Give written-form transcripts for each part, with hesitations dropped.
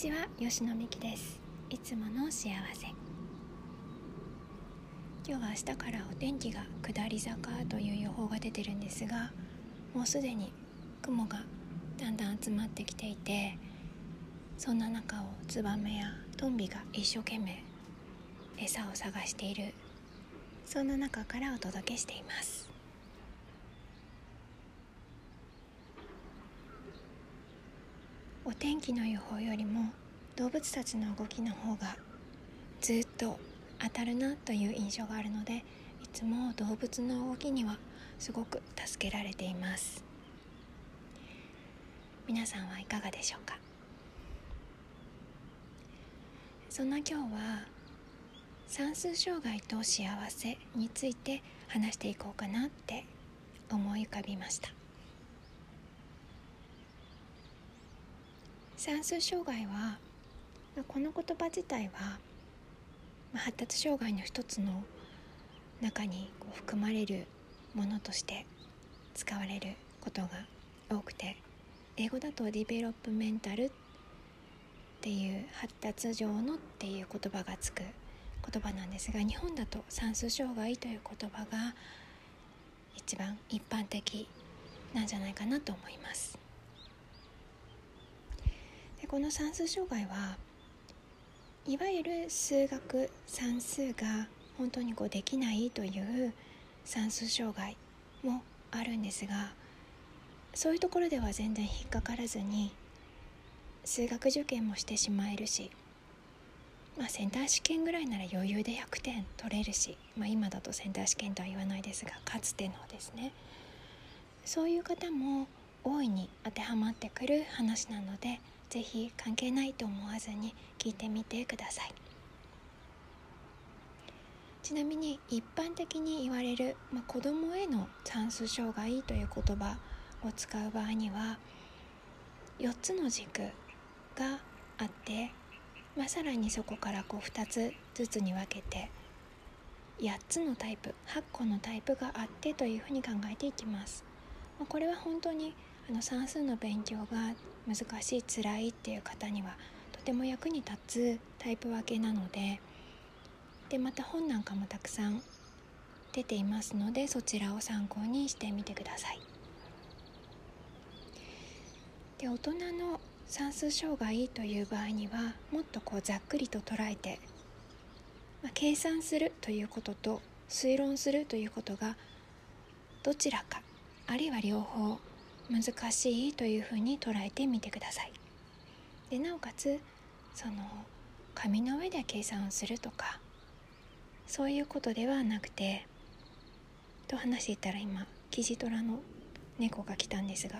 ちは、吉野美希です。いつもの幸せ。今日は明日からお天気が下り坂という予報が出てるんですが、もうすでに雲がだんだん集まってきていて、そんな中をツバメやトンビが一生懸命餌を探している、そんな中からお届けしています。お天気の予報よりも動物たちの動きの方がずっと当たるなという印象があるので、いつも動物の動きにはすごく助けられています。皆さんはいかがでしょうか。そんな今日は算数障害と幸せについて話していこうかなって思い浮かびました。算数障害は、この言葉自体は発達障害の一つの中に含まれるものとして使われることが多くて、英語だとディベロップメンタルっていう発達上のっていう言葉がつく言葉なんですが、日本だと算数障害という言葉が一番一般的なんじゃないかなと思います。この算数障害はいわゆる数学算数が本当にできないという算数障害もあるんですが、そういうところでは全然引っかからずに数学受験もしてしまえるし、センター試験ぐらいなら余裕で100点取れるし、今だとセンター試験とは言わないですが、かつてのですね、そういう方も大いに当てはまってくる話なので、ぜひ関係ないと思わずに聞いてみてください。ちなみに一般的に言われる、子どもへの算数障害という言葉を使う場合には4つの軸があって、さらにそこから2つずつに分けて8つのタイプ、8個のタイプがあってというふうに考えていきます。これは本当に算数の勉強が難しい、辛いっていう方にはとても役に立つタイプ分けなので、また本なんかもたくさん出ていますので、そちらを参考にしてみてください。で、大人の算数障害という場合にはもっとざっくりと捉えて、計算するということと推論するということがどちらか、あるいは両方難しいというふうに捉えてみてください。で、なおかつ紙の上で計算をするとかそういうことではなくて、と話していたら今キジトラの猫が来たんですが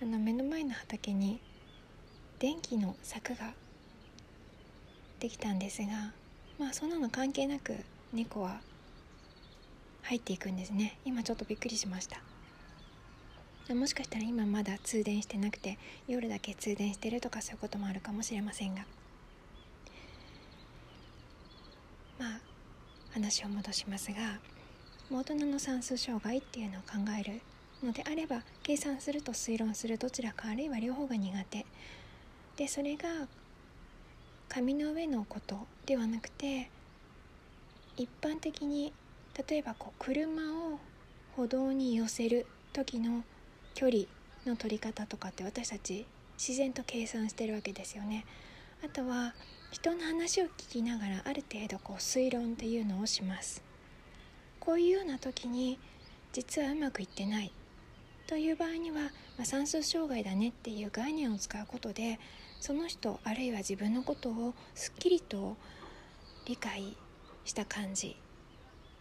目の前の畑に電気の柵ができたんですが、そんなの関係なく猫は入っていくんですね。今ちょっとびっくりしました。もしかしたら今まだ通電してなくて夜だけ通電してるとか、そういうこともあるかもしれませんが、話を戻しますが、大人の算数障害っていうのを考えるのであれば、計算すると推論するどちらか、あるいは両方が苦手で、それが紙の上のことではなくて、一般的に例えば車を歩道に寄せる時の距離の取り方とかって、私たち自然と計算してるわけですよね。あとは人の話を聞きながらある程度推論っていうのをします。こういうような時に実はうまくいってないという場合には、算数障害だねっていう概念を使うことで、その人あるいは自分のことをすっきりと理解した感じ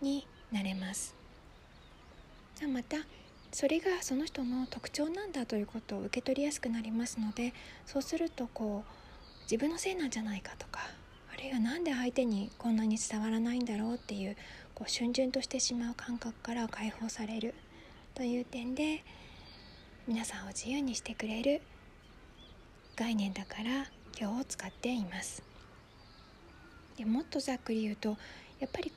になれます。またそれがその人の特徴なんだということを受け取りやすくなりますので、そうすると自分のせいなんじゃないかとか、あるいはなんで相手にこんなに伝わらないんだろうっていう逡巡としてしまう感覚から解放されるという点で、皆さんを自由にしてくれる概念だから今日を使っています。で、もっとざっくり言うと、やっぱり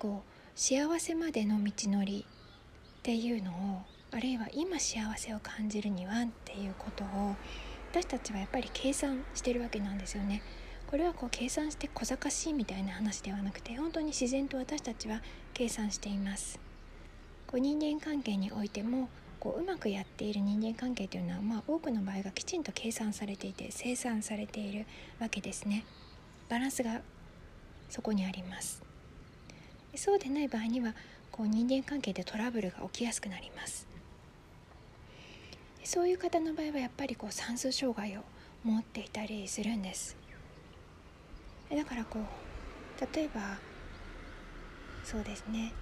幸せまでの道のりっていうのをあるいは今幸せを感じるにはっていうことを私たちはやっぱり計算してるわけなんですよね。これはこう計算して小賢しいみたいな話ではなくて、本当に自然と私たちは計算しています。こう人間関係においてもこううまくやっている人間関係というのは、多くの場合がきちんと計算されていて精算されているわけですね。バランスがそこにあります。そうでない場合にはこう人間関係でトラブルが起きやすくなります。そういう方の場合はやっぱりこう算数障害を持っていたりするんです。だからこう例えばそうですね、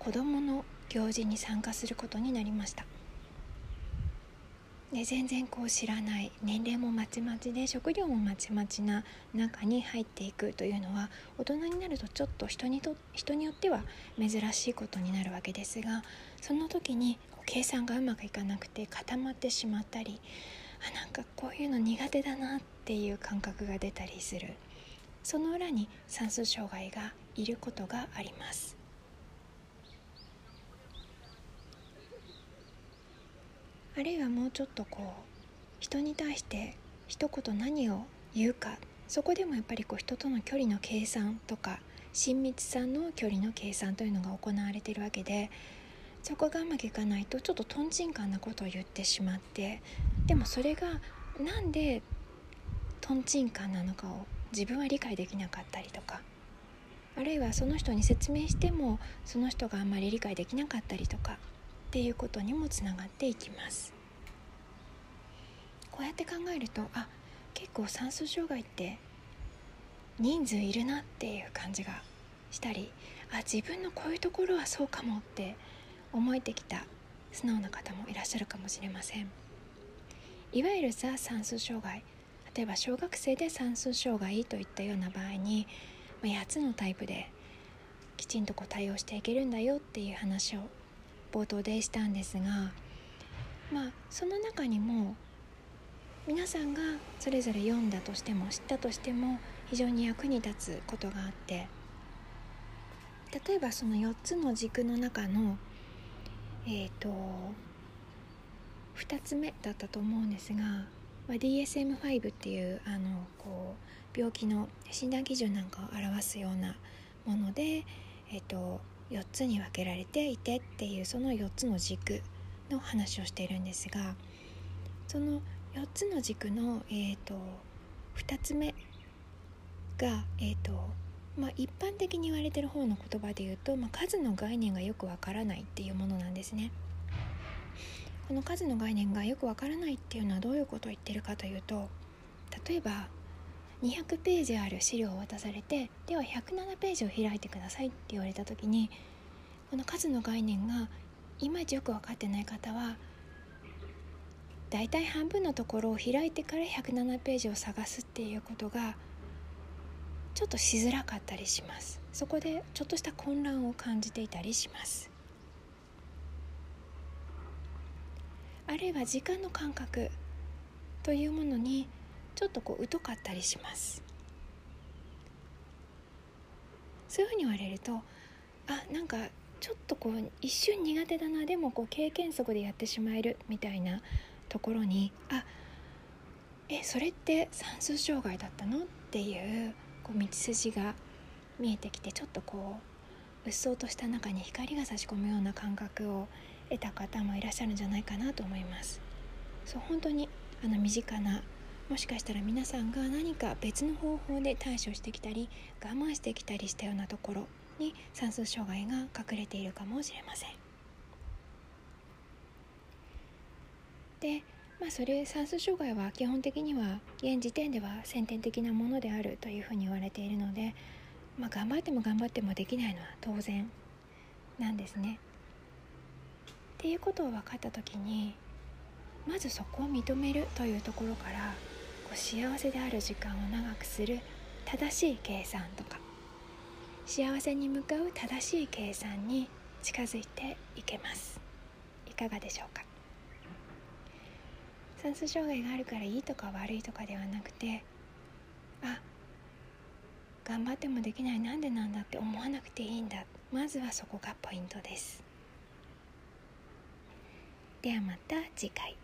子どもの行事に参加することになりました。で全然こう知らない、年齢もまちまちで食料もまちまちな中に入っていくというのは、大人になるとちょっと人によっては珍しいことになるわけですが、その時に計算がうまくいかなくて固まってしまったり、なんかこういうの苦手だなっていう感覚が出たりする。その裏に算数障害がいることがあります。あるいはもうちょっとこう人に対して一言何を言うか、そこでもやっぱりこう人との距離の計算とか親密さの距離の計算というのが行われているわけで、そこがうまくいかないとちょっととんちんかんなことを言ってしまって、でもそれがなんでとんちんかんなのかを自分は理解できなかったりとか、あるいはその人に説明してもその人があんまり理解できなかったりとかっていうことにもつながっていきます。こうやって考えると、結構算数障害って人数いるなっていう感じがしたり、自分のこういうところはそうかもって思えてきた素直な方もいらっしゃるかもしれません。いわゆる算数障害、例えば小学生で算数障害といったような場合に、8つのタイプできちんとこう対応していけるんだよっていう話を冒頭でしたんですが、その中にも皆さんがそれぞれ読んだとしても知ったとしても非常に役に立つことがあって、例えばその4つの軸の中の2つ目だったと思うんですが、DSM-5 っていう、こう病気の診断基準なんかを表すようなもので、4つに分けられていてっていう、その4つの軸の話をしているんですが、その4つの軸の、2つ目が、一般的に言われている方の言葉で言うと、数の概念がよくわからないっていうものなんですね。この数の概念がよくわからないっていうのはどういうことを言ってるかというと、例えば200ページある資料を渡されて、では107ページを開いてくださいって言われた時に、この数の概念がいまいちよくわかってない方は、だいたい半分のところを開いてから107ページを探すっていうことがちょっとしづらかったりします。そこでちょっとした混乱を感じていたりします。あるいは時間の感覚というものにちょっとこう疎かったりします。そういうふうに言われると、なんかちょっとこう一瞬苦手だな、でもこう経験則でやってしまえるみたいなところに、それって算数障害だったのっていう道筋が見えてきて、ちょっとこううっそうとした中に光が差し込むような感覚を得た方もいらっしゃるんじゃないかなと思います。本当に身近な、もしかしたら皆さんが何か別の方法で対処してきたり我慢してきたりしたようなところに算数障害が隠れているかもしれません。で算数障害は基本的には現時点では先天的なものであるというふうに言われているので、頑張っても頑張ってもできないのは当然なんですね。っていうことを分かった時に、まずそこを認めるというところから、幸せである時間を長くする正しい計算とか、幸せに向かう正しい計算に近づいていけます。いかがでしょうか。算数障害があるからいいとか悪いとかではなくて、頑張ってもできない、なんでなんだって思わなくていいんだ。まずはそこがポイントです。ではまた次回。